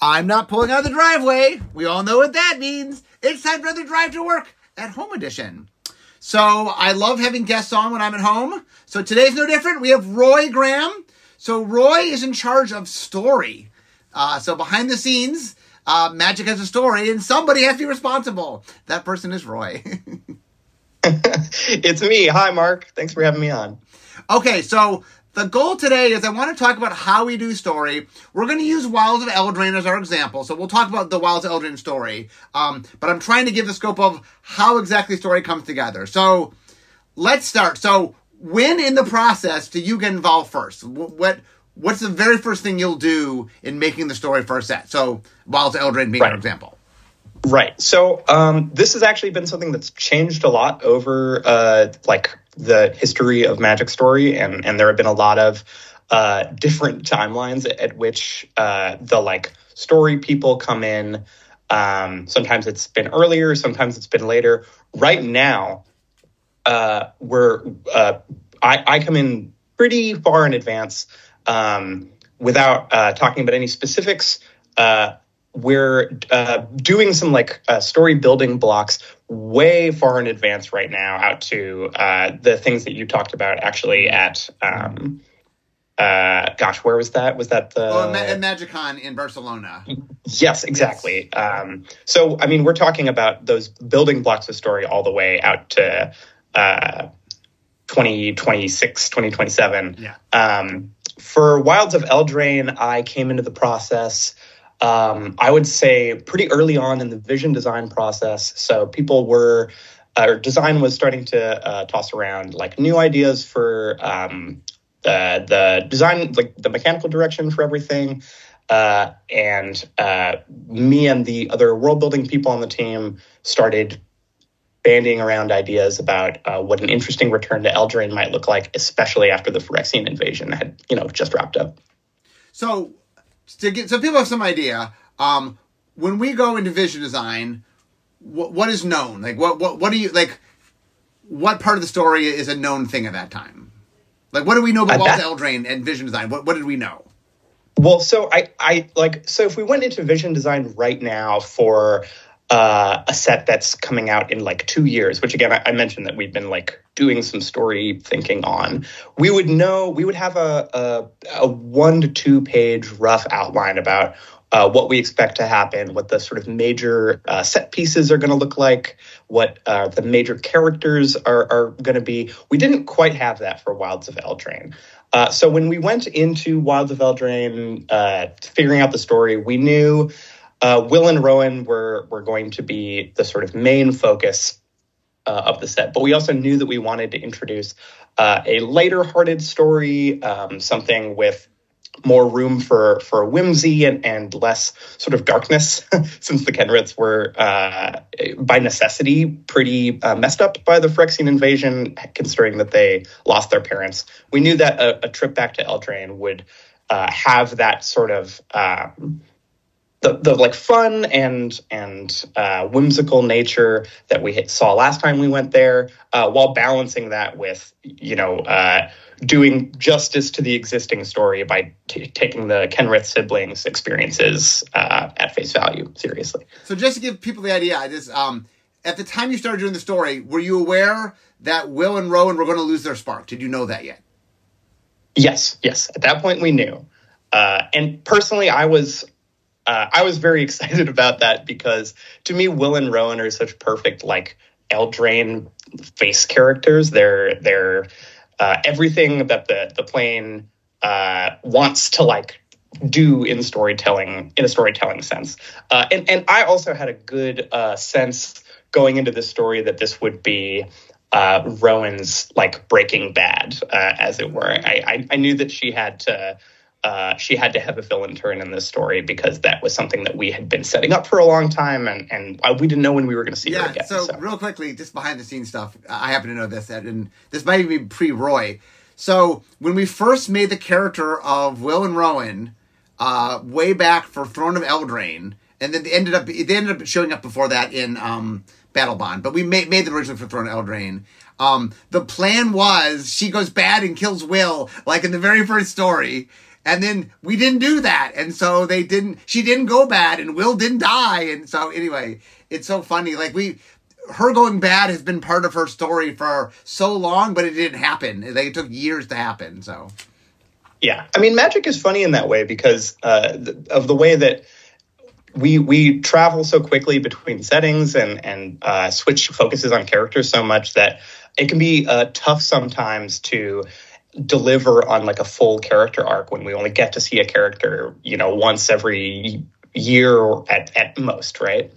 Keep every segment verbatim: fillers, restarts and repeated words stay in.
I'm not pulling out of the driveway. We all know what that means. It's time for another drive to work at home edition. So I love having guests on when I'm at home. So today's no different. We have Roy Graham. So Roy is in charge of story. Uh, so behind the scenes, uh, Magic has a story and somebody has to be responsible. That person is Roy. It's me. Hi, Mark. Thanks for having me on. Okay, so the goal today is I want to talk about how we do story. We're going to use Wilds of Eldraine as our example, so we'll talk about the Wilds of Eldraine story. Um, but I'm trying to give the scope of how exactly story comes together. So let's start. So when in the process do you get involved first? What What's the very first thing you'll do in making the story for a set? So Wilds of Eldraine being right. Our example. Right. So um, this has actually been something that's changed a lot over uh, like the history of Magic Story. And, and there have been a lot of uh, different timelines at, at which uh, the like story people come in. Um, sometimes it's been earlier. Sometimes it's been later. Right now, uh, we're uh, I, I come in pretty far in advance um, without uh, talking about any specifics. Uh, We're uh, doing some like uh, story building blocks way far in advance right now, out to uh, the things that you talked about actually at, um, uh, gosh, where was that? Was that the... Oh, at Magicon in Barcelona. Yes, exactly. Yes. Um, so, I mean, we're talking about those building blocks of story all the way out to uh, twenty twenty-six, twenty twenty-seven. Yeah. Um, for Wilds of Eldraine, I came into the process... Um, I would say pretty early on in the vision design process. So people were, uh, or design was starting to uh, toss around like new ideas for um, uh, the design, like the mechanical direction for everything. Uh, and uh, me and the other world building people on the team started banding around ideas about uh, what an interesting return to Eldraine might look like, especially after the Phyrexian invasion had, you know, just wrapped up. So. To get, so people have some idea, um, when we go into vision design, wh- what is known? Like, what, what, what do you, like, what part of the story is a known thing at that time? Like, what do we know about Wilds of Eldraine and vision design? What, what did we know? Well, so I, I, like, so if we went into vision design right now for uh, a set that's coming out in, like, two years, which, again, I, I mentioned that we've been, like, doing some story thinking on, we would know, we would have a, a, a one to two page rough outline about uh, what we expect to happen, what the sort of major uh, set pieces are going to look like, what uh, the major characters are, are going to be. We didn't quite have that for Wilds of Eldraine. Uh, so when we went into Wilds of Eldraine, uh, figuring out the story, we knew uh, Will and Rowan were, were going to be the sort of main focus Uh, of the set, but we also knew that we wanted to introduce uh, a lighter-hearted story, um, something with more room for for whimsy and, and less sort of darkness, since the Kenriths were uh, by necessity pretty uh, messed up by the Phyrexian invasion, considering that they lost their parents. We knew that a, a trip back to Eldraine would uh, have that sort of um, The, the like fun and and uh, whimsical nature that we saw last time we went there, uh, while balancing that with, you know, uh, doing justice to the existing story by t- taking the Kenrith siblings' experiences uh, at face value seriously. So just to give people the idea, I just, um, at the time you started doing the story, were you aware that Will and Rowan were going to lose their spark? Did you know that yet? Yes, yes. At that point, we knew. Uh, and personally, I was... Uh, I was very excited about that because, to me, Will and Rowan are such perfect, like, Eldraine face characters. They're they're uh, everything that the the plane uh, wants to like do in storytelling in a storytelling sense. Uh, and and I also had a good uh, sense going into this story that this would be uh, Rowan's like Breaking Bad, uh, as it were. I, I I knew that she had to. Uh, she had to have a villain turn in this story because that was something that we had been setting up for a long time, and, and we didn't know when we were going to see yeah, her again. So, so real quickly, just behind-the-scenes stuff, I happen to know this, and this might even be pre-Roy. So when we first made the character of Will and Rowan uh, way back for Throne of Eldraine, and then they ended up they ended up showing up before that in um, Battle Bond, but we made, made them originally for Throne of Eldraine. Um, the plan was she goes bad and kills Will, like in the very first story. And then we didn't do that. And so they didn't, she didn't go bad and Will didn't die. And so anyway, it's so funny. Like we, her going bad has been part of her story for so long, but it didn't happen. They took years to happen. So, yeah, I mean, Magic is funny in that way because uh, th- of the way that we we travel so quickly between settings and and uh, switch focuses on characters so much that it can be uh, tough sometimes to deliver on like a full character arc when we only get to see a character, you know, once every year at at most, right?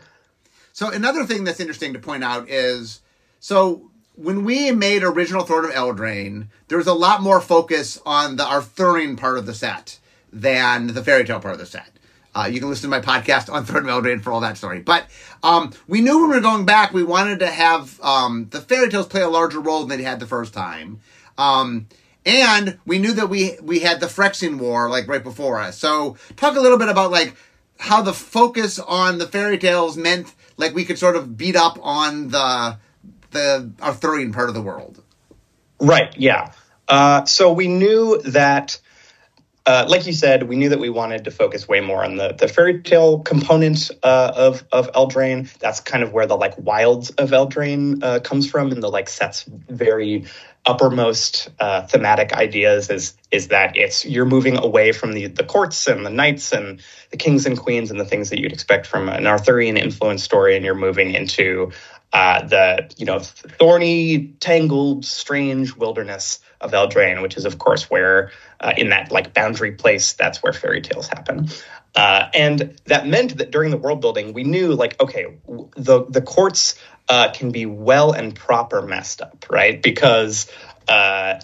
So another thing that's interesting to point out is, so when we made original Throne of Eldraine, there was a lot more focus on the Arthurian part of the set than the fairy tale part of the set. Uh, you can listen to my podcast on Throne of Eldraine for all that story. But um, we knew when we were going back, we wanted to have um, the fairy tales play a larger role than they had the first time. Um, and we knew that we we had the Phyrexian War like right before us. So talk a little bit about like how the focus on the fairy tales meant like we could sort of beat up on the the Arthurian part of the world. Right, yeah. Uh, so we knew that, uh, like you said, we knew that we wanted to focus way more on the, the fairy tale component uh, of, of Eldraine. That's kind of where the like Wilds of Eldraine uh, comes from, and the like set's very uppermost uh, thematic ideas is is that it's you're moving away from the, the courts and the knights and the kings and queens and the things that you'd expect from an Arthurian influence story, and you're moving into uh, the you know thorny, tangled, strange wilderness of Eldraine, which is of course where uh, in that like boundary place, that's where fairy tales happen. Uh, and that meant that during the world building, we knew like, okay, the the courts Uh, can be well and proper messed up, right? Because uh,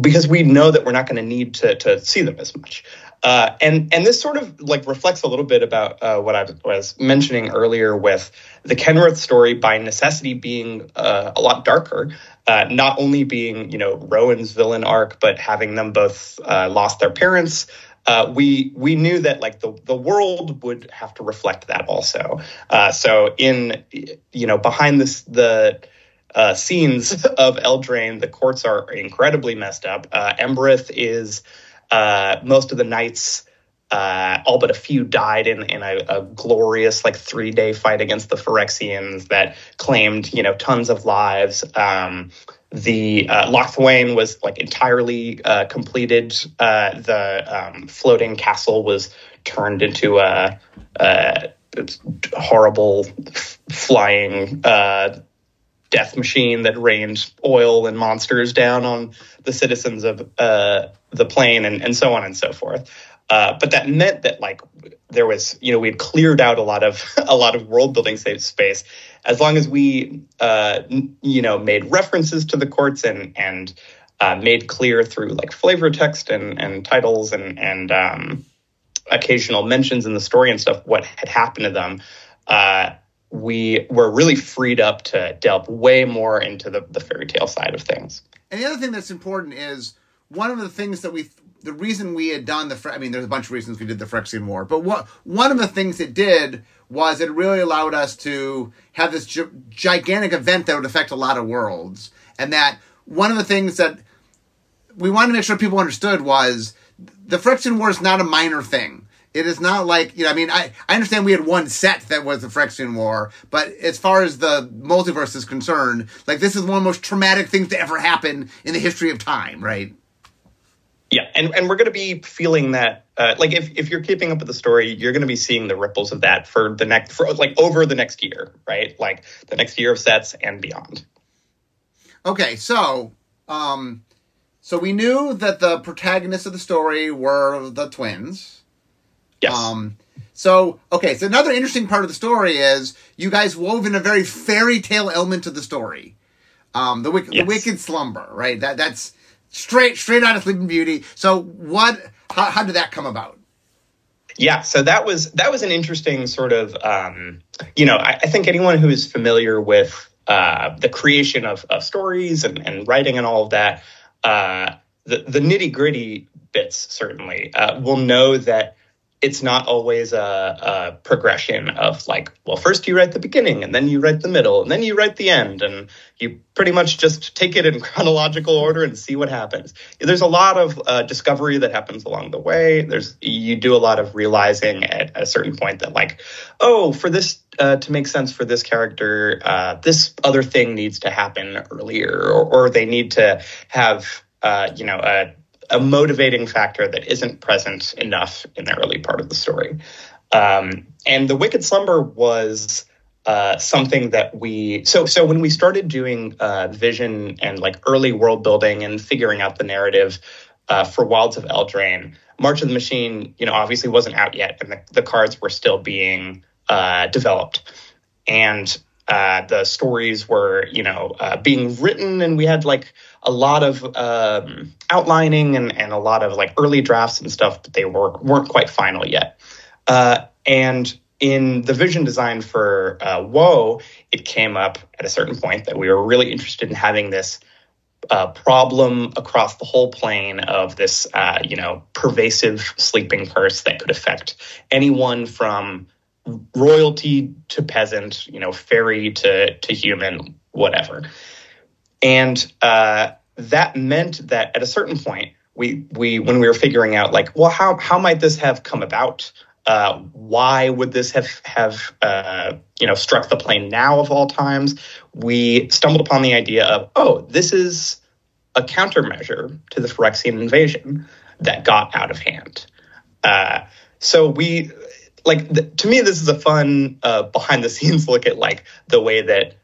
because we know that we're not going to need to to see them as much, uh, and and this sort of like reflects a little bit about uh, what I was mentioning earlier with the Kenrith story by necessity being uh, a lot darker, uh, not only being you know Rowan's villain arc, but having them both uh, lost their parents. Uh, we we knew that like the, the world would have to reflect that also. Uh, so in you know behind this the uh, scenes of Eldraine, the courts are incredibly messed up. Uh, Embereth is uh, most of the knights, uh, all but a few died in in a, a glorious like three day fight against the Phyrexians that claimed you know tons of lives. Um, The uh, Lothwain was like entirely uh, completed. Uh, the um, floating castle was turned into a, a horrible f- flying uh, death machine that rained oil and monsters down on the citizens of uh, the plain, and, and so on and so forth. Uh, but that meant that like there was you know we had cleared out a lot of a lot of world building safe space. As long as we, uh, you know, made references to the courts and and uh, made clear through like flavor text and, and titles and and um, occasional mentions in the story and stuff what had happened to them, uh, we were really freed up to delve way more into the, the fairy tale side of things. And the other thing that's important is one of the things that we, the reason we had done the, I mean, there's a bunch of reasons we did the Phyrexian War, but what one of the things it did was it really allowed us to have this gi- gigantic event that would affect a lot of worlds. And that one of the things that we wanted to make sure people understood was the Phyrexian War is not a minor thing. It is not like, you know, I mean, I, I understand we had one set that was the Phyrexian War, but as far as the multiverse is concerned, like this is one of the most traumatic things to ever happen in the history of time, right? Yeah, and, and we're going to be feeling that, uh, like, if, if you're keeping up with the story, you're going to be seeing the ripples of that for the next, for, like, over the next year, right? Like, the next year of sets and beyond. Okay, so, um, so we knew that the protagonists of the story were the twins. Yes. Um, so, okay, so another interesting part of the story is you guys wove in a very fairy tale element to the story. Um, the, wick- yes. the Wicked Slumber, right? That That's... Straight, straight out of Sleeping Beauty. So, what? How, how did that come about? Yeah, so that was that was an interesting sort of, um, you know, I, I think anyone who is familiar with uh, the creation of, of stories and, and writing and all of that, uh, the, the nitty gritty bits certainly uh, will know that it's not always a, a progression of like, well, first you write the beginning and then you write the middle and then you write the end. And you pretty much just take it in chronological order and see what happens. There's a lot of uh, discovery that happens along the way. There's you do a lot of realizing at a certain point that like, oh, for this uh, to make sense for this character, uh, this other thing needs to happen earlier, or, or they need to have, uh, you know, a a motivating factor that isn't present enough in the early part of the story. Um, and the Wicked Slumber was uh, something that we, so so when we started doing uh, vision and like early world building and figuring out the narrative uh, for Wilds of Eldraine, March of the Machine, you know, obviously wasn't out yet, and the, the cards were still being uh, developed. And uh, the stories were, you know, uh, being written, and we had like a lot of um, outlining and, and a lot of like early drafts and stuff, but they were, weren't quite final yet. Uh, and in the vision design for uh, WoW, it came up at a certain point that we were really interested in having this uh, problem across the whole plane of this, uh, you know, pervasive sleeping curse that could affect anyone from royalty to peasant, you know, fairy to, to human, whatever. And uh, that meant that at a certain point, we we when we were figuring out like, well, how how might this have come about? Uh, why would this have have uh, you know struck the plane now of all times? We stumbled upon the idea of, oh, this is a countermeasure to the Phyrexian invasion that got out of hand. Uh, so we like th- to me, this is a fun uh, behind the scenes look at like the way that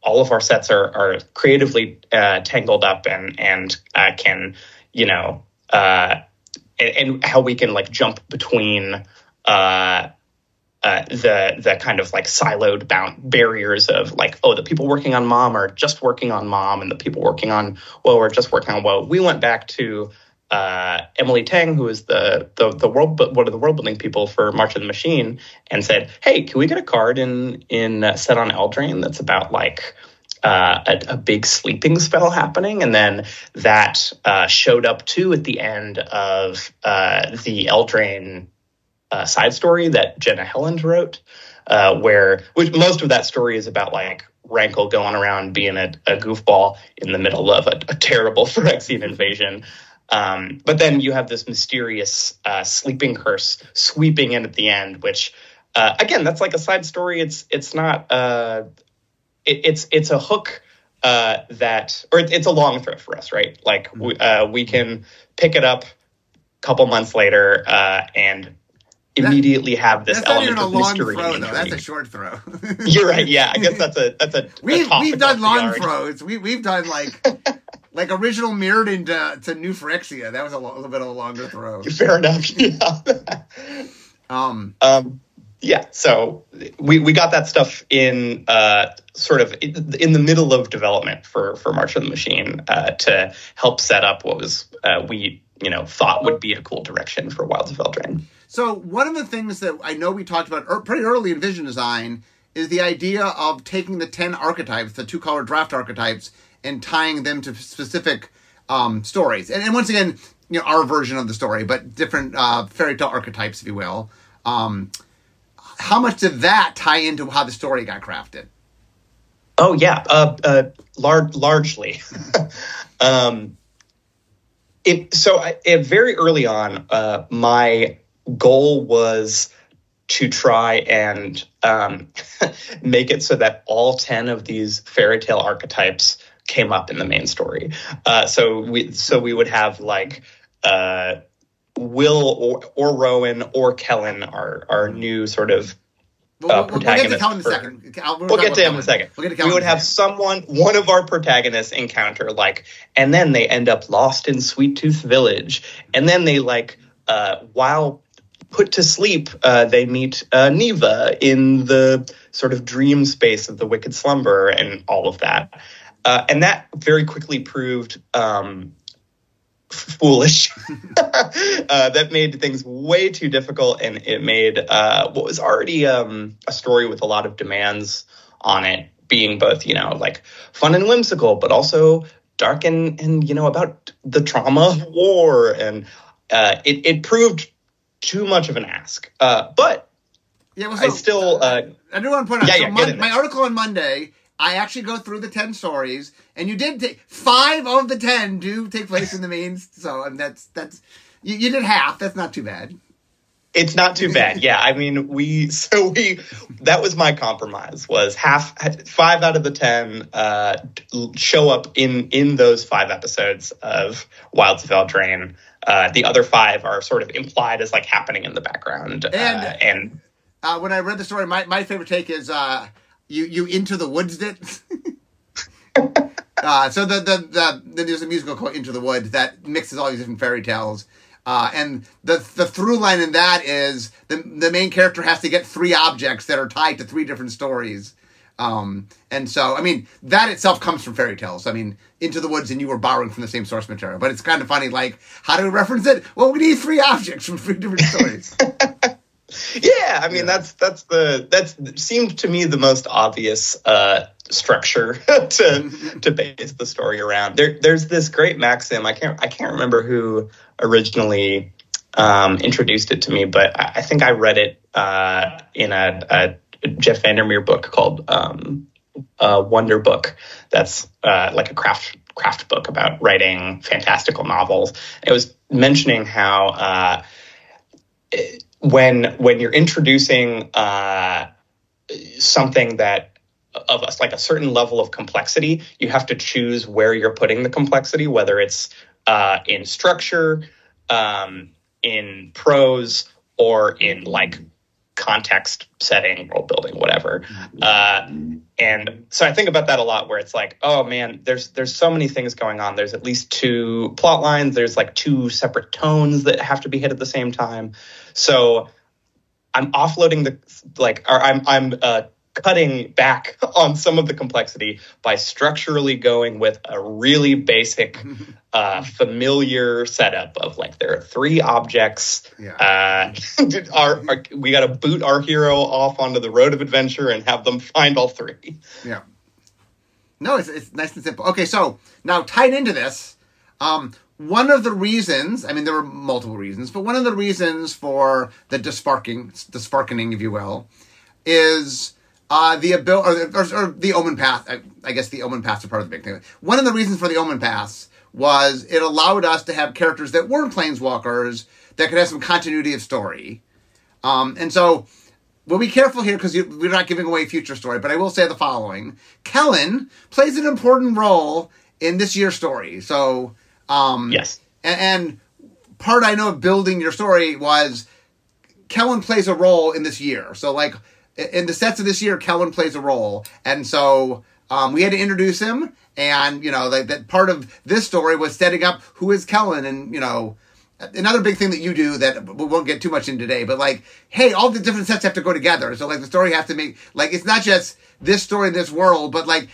all of our sets are, are creatively uh, tangled up and, and uh, can, you know, uh, and, and how we can like jump between uh, uh, the the kind of like siloed bound barriers of like, oh, the people working on Mom are just working on Mom, and the people working on WoW are just working on WoW. We went back to uh, Emily Tang, who is the, the, the world, one of the world building people for March of the Machine, and said, hey, can we get a card in, in uh, set on Eldraine that's about like, uh, a, a big sleeping spell happening? And then that, uh, showed up too at the end of, uh, the Eldraine, uh, side story that Jenna Helland wrote, uh, where, which most of that story is about like, Rankle going around being a, a goofball in the middle of a, a terrible Phyrexian invasion. Um, but then you have this mysterious uh, sleeping curse sweeping in at the end, which, uh, again, that's like a side story. It's it's not uh, it, it's it's a hook uh, that, or it, it's a long throw for us, right? Like we, uh, we can pick it up a couple months later uh, and immediately that, have this element of mystery. That's not even a long throw, though. That's a short throw. You're right. Yeah, I guess that's a that's a. We've a we've done long throws. We we've done like. Like original Mirrodin to, to New Phyrexia, that was a, lo- a little bit of a longer throw. Fair enough. Yeah. um. Um. Yeah. So we, we got that stuff in uh sort of in, in the middle of development for for March of the Machine uh, to help set up what was uh, we you know thought would be a cool direction for Wilds of Eldraine. So one of the things that I know we talked about er- pretty early in vision design is the idea of taking the ten archetypes, the two color draft archetypes, and tying them to specific um, stories. And, and once again, you know, our version of the story, but different uh, fairy tale archetypes, if you will. Um, how much did that tie into how the story got crafted? Oh, yeah. Uh, uh, lar- largely. um, it, so I, it, very early on, uh, my goal was to try and um, make it so that all ten of these fairy tale archetypes came up in the main story. Uh, so we so we would have like uh, Will or, or Rowan or Kellen, our, our new sort of uh, we'll, we'll, protagonist. We'll get to Kellen in a second. We'll get to him in a second. We'll get to Kellen. We would have someone, one of our protagonists encounter like, and then they end up lost in Sweet Tooth Village. And then they like, uh, while put to sleep, uh, they meet uh, Neva in the sort of dream space of the Wicked Slumber and all of that. Uh, and that very quickly proved um, foolish. uh, that made things way too difficult, and it made uh, what was already um, a story with a lot of demands on it being both, you know, like fun and whimsical, but also dark and, and you know, about the trauma of war. And uh, it, it proved too much of an ask. Uh, but yeah, well, so, I still... Uh, I do want to point out, yeah, so yeah, Mon- my article on Monday, I actually go through the ten stories, and you did take... Five of the ten do take place in the mains, so and that's... that's you, you did half. That's not too bad. It's not too bad. Yeah, I mean, we... So we... That was my compromise, was half... Five out of the ten uh, show up in, in those five episodes of Wilds of Eldraine. Uh, the other five are sort of implied as, like, happening in the background. And, uh, and uh, when I read the story, my, my favorite take is, uh, you, you into the woods did. uh, so the, the, the, the, there's a musical called Into the Woods that mixes all these different fairy tales. Uh, and the, the through line in that is the, the main character has to get three objects that are tied to three different stories. Um, and so, I mean, that itself comes from fairy tales. I mean, Into the Woods and you were borrowing from the same source material, but it's kind of funny, like, how do we reference it? Well, we need three objects from three different stories. yeah. I mean, yeah. that's, that's the, that's seemed to me the most obvious, uh, structure to, to base the story around. There, there's this great maxim. I can't, I can't remember who originally, um, introduced it to me, but I, I think I read it, uh, in a, a Jeff Vandermeer book called um, uh, Wonder Book. That's uh, like a craft craft book about writing fantastical novels. It was mentioning how uh, when when you're introducing uh, something that of us like a certain level of complexity, you have to choose where you're putting the complexity, whether it's uh, in structure, um, in prose, or in like. Context setting, world building, whatever. Uh, and so I think about that a lot where it's like, oh man, there's there's so many things going on. There's at least two plot lines. There's like two separate tones that have to be hit at the same time. So I'm offloading the, like, or I'm, I'm uh, cutting back on some of the complexity by structurally going with a really basic, uh, familiar setup of like, there are three objects. Yeah. Uh, our, our, we got to boot our hero off onto the road of adventure and have them find all three. Yeah. No, it's, it's nice and simple. Okay. So now tied into this, um, one of the reasons, I mean, there were multiple reasons, but one of the reasons for the disparking, the sparkening, if you will, is, Uh, the abil- or, or, or the Omen Path. I, I guess the Omen Paths are part of the big thing. One of the reasons for the Omen Paths was it allowed us to have characters that weren't planeswalkers that could have some continuity of story. Um, and so we'll be careful here because we're not giving away future story, but I will say the following. Kellen plays an important role in this year's story. So, um, yes. And, and part I know of building your story was Kellen plays a role in this year. So, like, in the sets of this year, Kellen plays a role. And so um, we had to introduce him. And, you know, that, that part of this story was setting up who is Kellen. And, you know, another big thing that you do that we won't get too much in today, but like, hey, all the different sets have to go together. So, like, the story has to make, like, it's not just this story in this world, but like,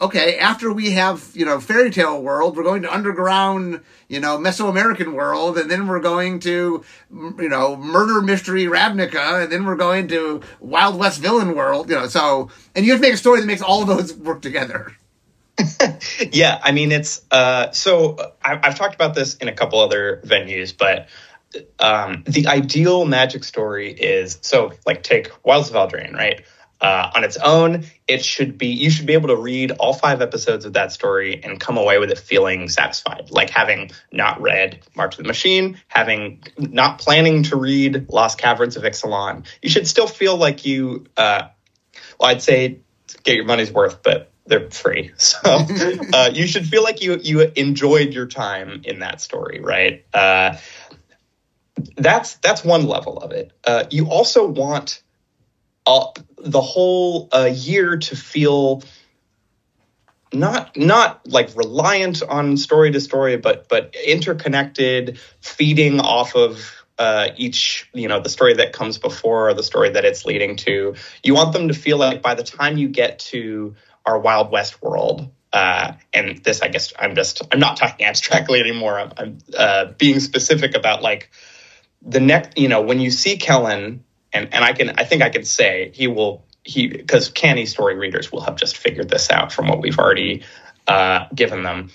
okay, after we have, you know, fairy tale world, we're going to underground, you know, Mesoamerican world, and then we're going to, you know, murder mystery Ravnica, and then we're going to Wild West villain world, you know, so, and you have to make a story that makes all of those work together. yeah, I mean, it's, uh, so I, I've talked about this in a couple other venues, but um, the ideal Magic story is, so, like, take Wilds of Eldraine, right? Uh, on its own, it should be you should be able to read all five episodes of that story and come away with it feeling satisfied, like having not read March of the Machine, having not planning to read Lost Caverns of Ixalan. You should still feel like you, uh, well, I'd say get your money's worth, but they're free. So uh, you should feel like you, you enjoyed your time in that story, right? Uh, that's, that's one level of it. Uh, you also want... up the whole uh, year to feel not not like reliant on story to story, but but interconnected, feeding off of uh, each, you know, the story that comes before or the story that it's leading to. You want them to feel like by the time you get to our Wild West world, uh, and this, I guess, I'm just I'm not talking abstractly anymore. I'm, I'm uh, being specific about like the next, you know, when you see Kellen. And and I can I think I can say he will he because canny story readers will have just figured this out from what we've already uh, given them.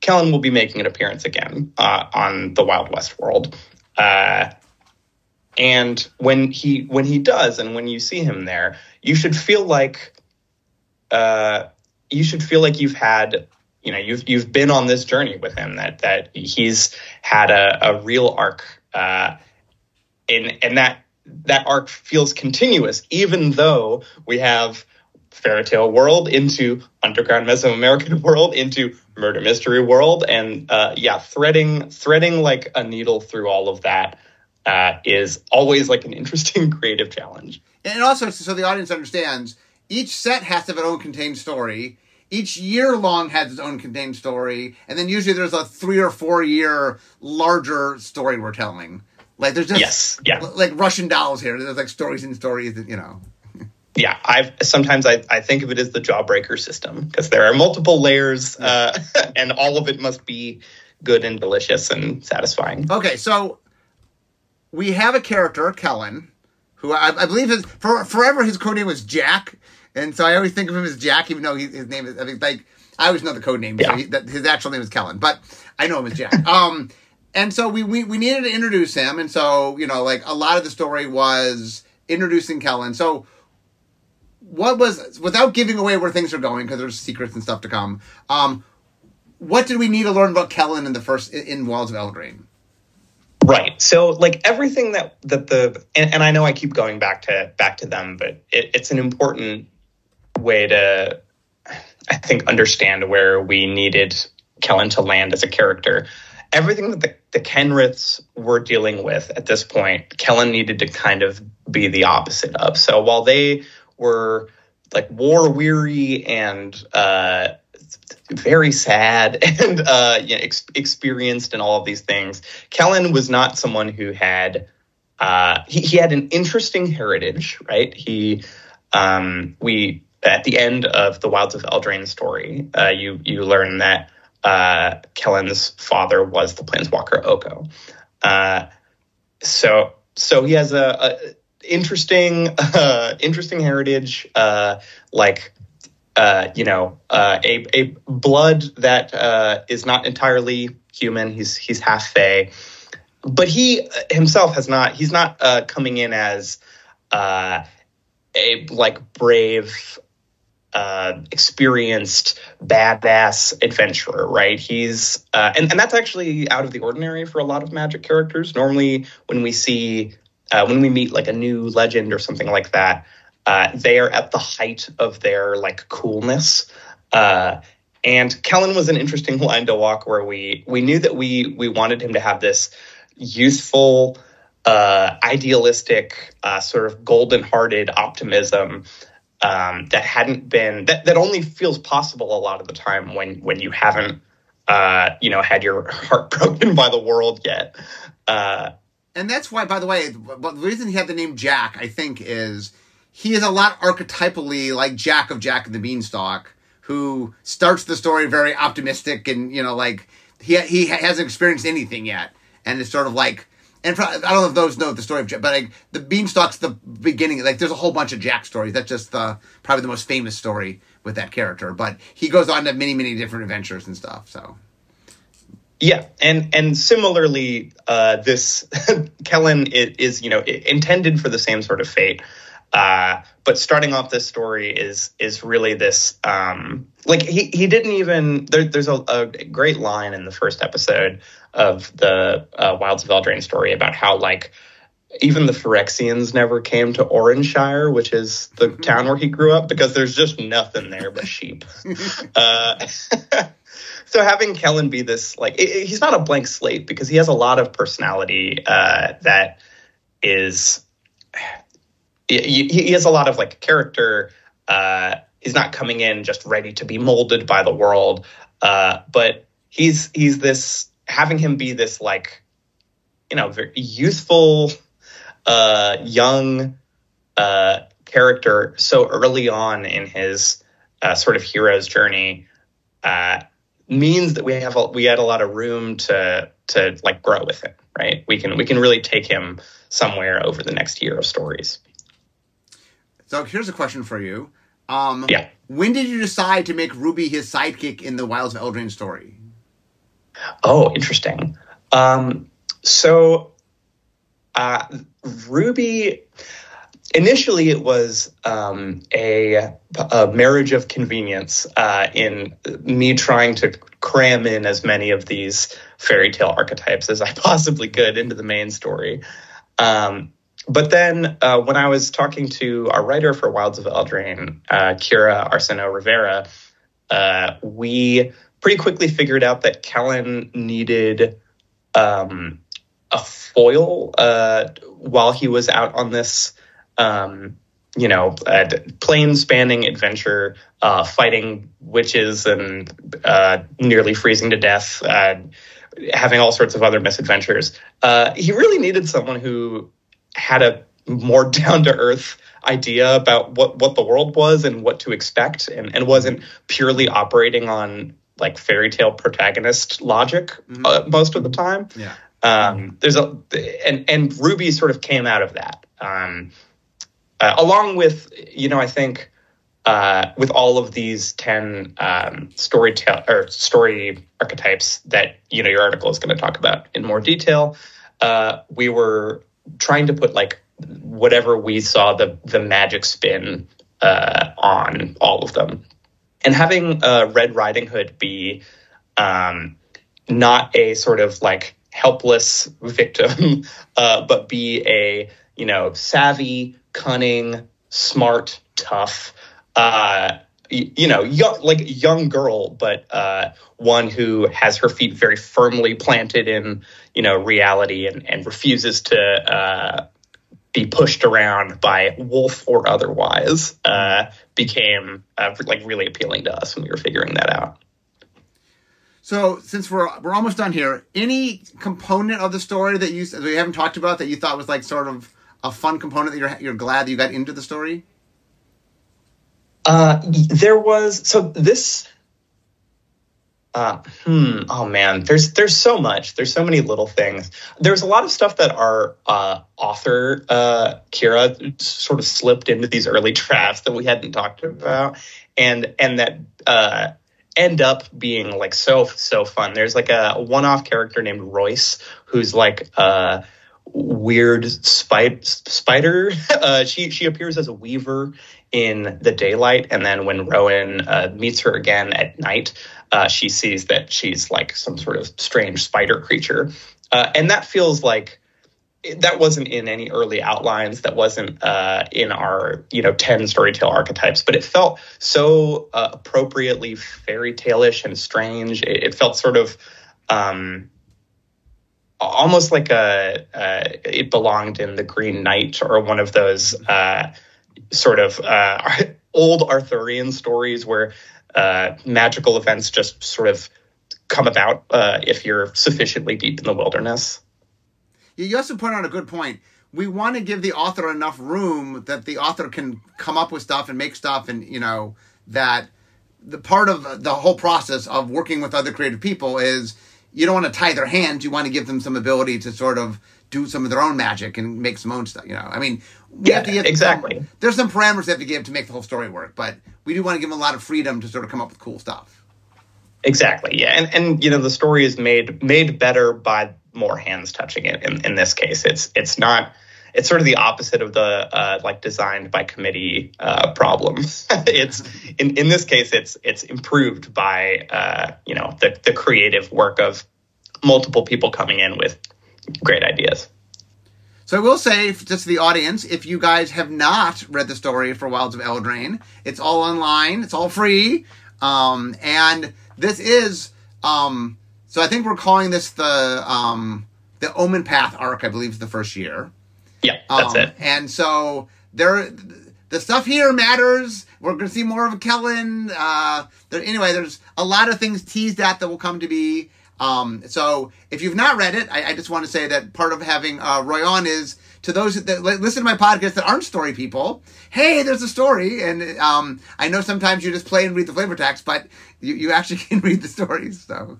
Kellen will be making an appearance again uh, on the Wild West world, uh, And when he when he does, and when you see him there, you should feel like uh, you should feel like you've had, you know, you've you've been on this journey with him, that that he's had a, a real arc, uh, and and that that arc feels continuous, even though we have fairy tale world into underground Mesoamerican world into murder mystery world, and uh, yeah, threading threading like a needle through all of that. Uh, is always like an interesting creative challenge. And also, so the audience understands, each set has to have its own contained story. Each year long has its own contained story. And then usually there's a three or four year larger story we're telling. Like there's just yes, yeah. like Russian dolls here. There's like stories and stories that, you know. Yeah, I've sometimes I, I think of it as the jawbreaker system, because there are multiple layers uh, and all of it must be good and delicious and satisfying. Okay, so we have a character, Kellen, who I, I believe is for forever his code name was Jack, and so I always think of him as Jack, even though he, his name is I mean, like I always know the code name, yeah. so he, that, his actual name is Kellen, but I know him as Jack. um, and so we, we we needed to introduce him, and so you know, like a lot of the story was introducing Kellen. So what was without giving away where things are going, because there's secrets and stuff to come. Um, what did we need to learn about Kellen in the first in Wilds of Eldraine? Right. So like everything that, that the, and, and I know I keep going back to, back to them, but it, it's an important way to, I think, understand where we needed Kellen to land as a character. Everything that the, the Kenriths were dealing with at this point, Kellen needed to kind of be the opposite of. So while they were like war weary and, uh, very sad and uh, you know, ex- experienced and all of these things, Kellen was not someone who had, uh, he, he had an interesting heritage, right? He, um, we, at the end of the Wilds of Eldraine story, uh, you, you learn that uh, Kellen's father was the planeswalker Oko. Uh, so, so he has a, a interesting, uh, interesting heritage, uh, like, Uh, you know, uh, a a blood that uh, is not entirely human. He's he's half fae, but he himself has not. He's not uh, coming in as uh, a like brave, uh, experienced, badass adventurer, right? He's uh, and and that's actually out of the ordinary for a lot of Magic characters. Normally, when we see uh, when we meet like a new legend or something like that, Uh, they are at the height of their like coolness, uh, and Kellen was an interesting line to walk, where we we knew that we we wanted him to have this youthful, uh, idealistic, uh, sort of golden-hearted optimism um, that hadn't been that that only feels possible a lot of the time when when you haven't uh, you know had your heart broken by the world yet. Uh, and that's why, by the way, the reason he had the name Jack, I think, is he is a lot archetypally like Jack of Jack and the Beanstalk, who starts the story very optimistic and, you know, like, he he hasn't experienced anything yet. And it's sort of like, and I don't know if those know the story of Jack, but like the Beanstalk's the beginning. Like, there's a whole bunch of Jack stories. That's just the, probably the most famous story with that character. But he goes on to many, many different adventures and stuff, so. Yeah, and and similarly, uh, this Kellen is, is, you know, intended for the same sort of fate. Uh, but starting off this story is is really this, um, like, he, he didn't even, there, there's a, a great line in the first episode of the uh, Wilds of Eldraine story about how, like, even the Phyrexians never came to Orangeshire, which is the mm-hmm. town where he grew up, because there's just nothing there but sheep. uh, so having Kellen be this, like, it, it, he's not a blank slate, because he has a lot of personality uh, that is... He has a lot of, like, character. Uh, he's not coming in just ready to be molded by the world. Uh, but he's he's this, having him be this, like, you know, very youthful, uh, young uh, character so early on in his uh, sort of hero's journey uh, means that we have a, we had a lot of room to to like grow with him, right? We can we can really take him somewhere over the next year of stories. So here's a question for you. Um, yeah. When did you decide to make Ruby his sidekick in the Wilds of Eldraine story? Oh, interesting. Um, so uh, Ruby, initially it was um, a, a marriage of convenience uh, in me trying to cram in as many of these fairy tale archetypes as I possibly could into the main story. Um, but then uh, when I was talking to our writer for Wilds of Eldraine, uh, Kira Arseno Rivera, uh, we pretty quickly figured out that Kellen needed um, a foil uh, while he was out on this, um, you know, uh, plane-spanning adventure, uh, fighting witches and uh, nearly freezing to death, uh, having all sorts of other misadventures. Uh, he really needed someone who had a more down-to-earth idea about what, what the world was and what to expect, and, and wasn't purely operating on like fairy tale protagonist logic uh, most of the time. Yeah. Um, there's a and and Ruby sort of came out of that, um, uh, along with you know I think uh, with all of these ten um, story tell or story archetypes that you know your article is going to talk about in more detail. Uh, we were trying to put like whatever we saw the the magic spin uh, on all of them, and having uh, Red Riding Hood be um, not a sort of like helpless victim, uh, but be a, you know, savvy, cunning, smart, tough, uh, you, you know, young, like young girl, but uh, one who has her feet very firmly planted in, you know, reality and, and refuses to uh, be pushed around by wolf or otherwise, uh, became uh, like really appealing to us when we were figuring that out. So since we're we're almost done here, any component of the story that you that we haven't talked about that you thought was like sort of a fun component that you're you're glad that you got into the story? Uh, there was so this. Uh, hmm. Oh man, there's there's so much. There's so many little things. There's a lot of stuff that our uh, author uh, Kira sort of slipped into these early drafts that we hadn't talked about, and and that. Uh, end up being like so so fun. There's like a one-off character named Royce who's like a weird spy, spider. uh, she she appears as a weaver in the daylight, and then when Rowan uh, meets her again at night, uh, she sees that she's like some sort of strange spider creature, uh, and that feels like that wasn't in any early outlines. That wasn't uh, in our, you know, ten story tale archetypes. But it felt so uh, appropriately fairy tale-ish and strange. It, it felt sort of um, almost like a uh, it belonged in the Green Knight or one of those uh, sort of uh, old Arthurian stories where uh, magical events just sort of come about uh, if you're sufficiently deep in the wilderness. You also put on a good point. We want to give the author enough room that the author can come up with stuff and make stuff, and you know that the part of the whole process of working with other creative people is you don't want to tie their hands. You want to give them some ability to sort of do some of their own magic and make some own stuff. You know, I mean, yeah, have to give exactly. Some, there's some parameters they have to give to make the whole story work, but we do want to give them a lot of freedom to sort of come up with cool stuff. Exactly. Yeah, and and you know the story is made made better by more hands touching it. In, in this case, it's it's not. It's sort of the opposite of the uh, like designed by committee uh, problem. It's in in this case, it's it's improved by uh, you know the the creative work of multiple people coming in with great ideas. So I will say, just to the audience, if you guys have not read the story for Wilds of Eldraine, it's all online. It's all free, um, and this is. Um, So I think we're calling this the um, the Omen Path arc, I believe, is the first year. Yeah, that's um, it. And so there, the stuff here matters. We're going to see more of Kellen. Uh, there, anyway, there's a lot of things teased at that will come to be. Um, so if you've not read it, I, I just want to say that part of having uh, Roy on is to those that listen to my podcast that aren't story people, hey, there's a story. And um, I know sometimes you just play and read the flavor text, but you, you actually can read the stories, so...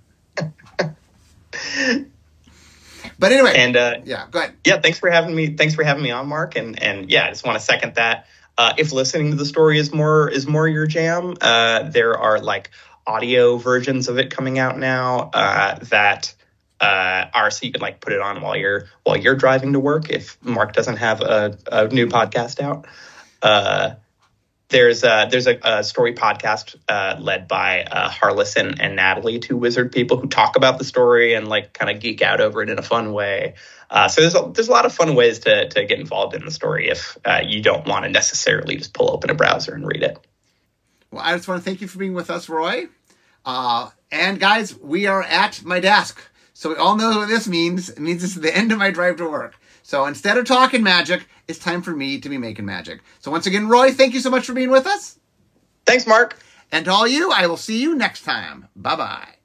But anyway, and uh, yeah, go ahead. Yeah, thanks for having me. Thanks for having me on, Mark. And and yeah, I just want to second that. Uh, if listening to the story is more is more your jam, uh, there are like audio versions of it coming out now uh, that uh, are, so you can like put it on while you're while you're driving to work if Mark doesn't have a, a new podcast out. Uh, there's a, there's a, a story podcast uh, led by uh, Harlison and, and Natalie, two wizard people who talk about the story and like kind of geek out over it in a fun way. Uh, so there's a, there's a lot of fun ways to to get involved in the story if uh, you don't want to necessarily just pull open a browser and read it. Well, I just want to thank you for being with us, Roy. Uh, and guys, we are at my desk. So we all know what this means. It means this is the end of my drive to work. So instead of talking magic, it's time for me to be making magic. So once again, Roy, thank you so much for being with us. Thanks, Mark. And to all you, I will see you next time. Bye-bye.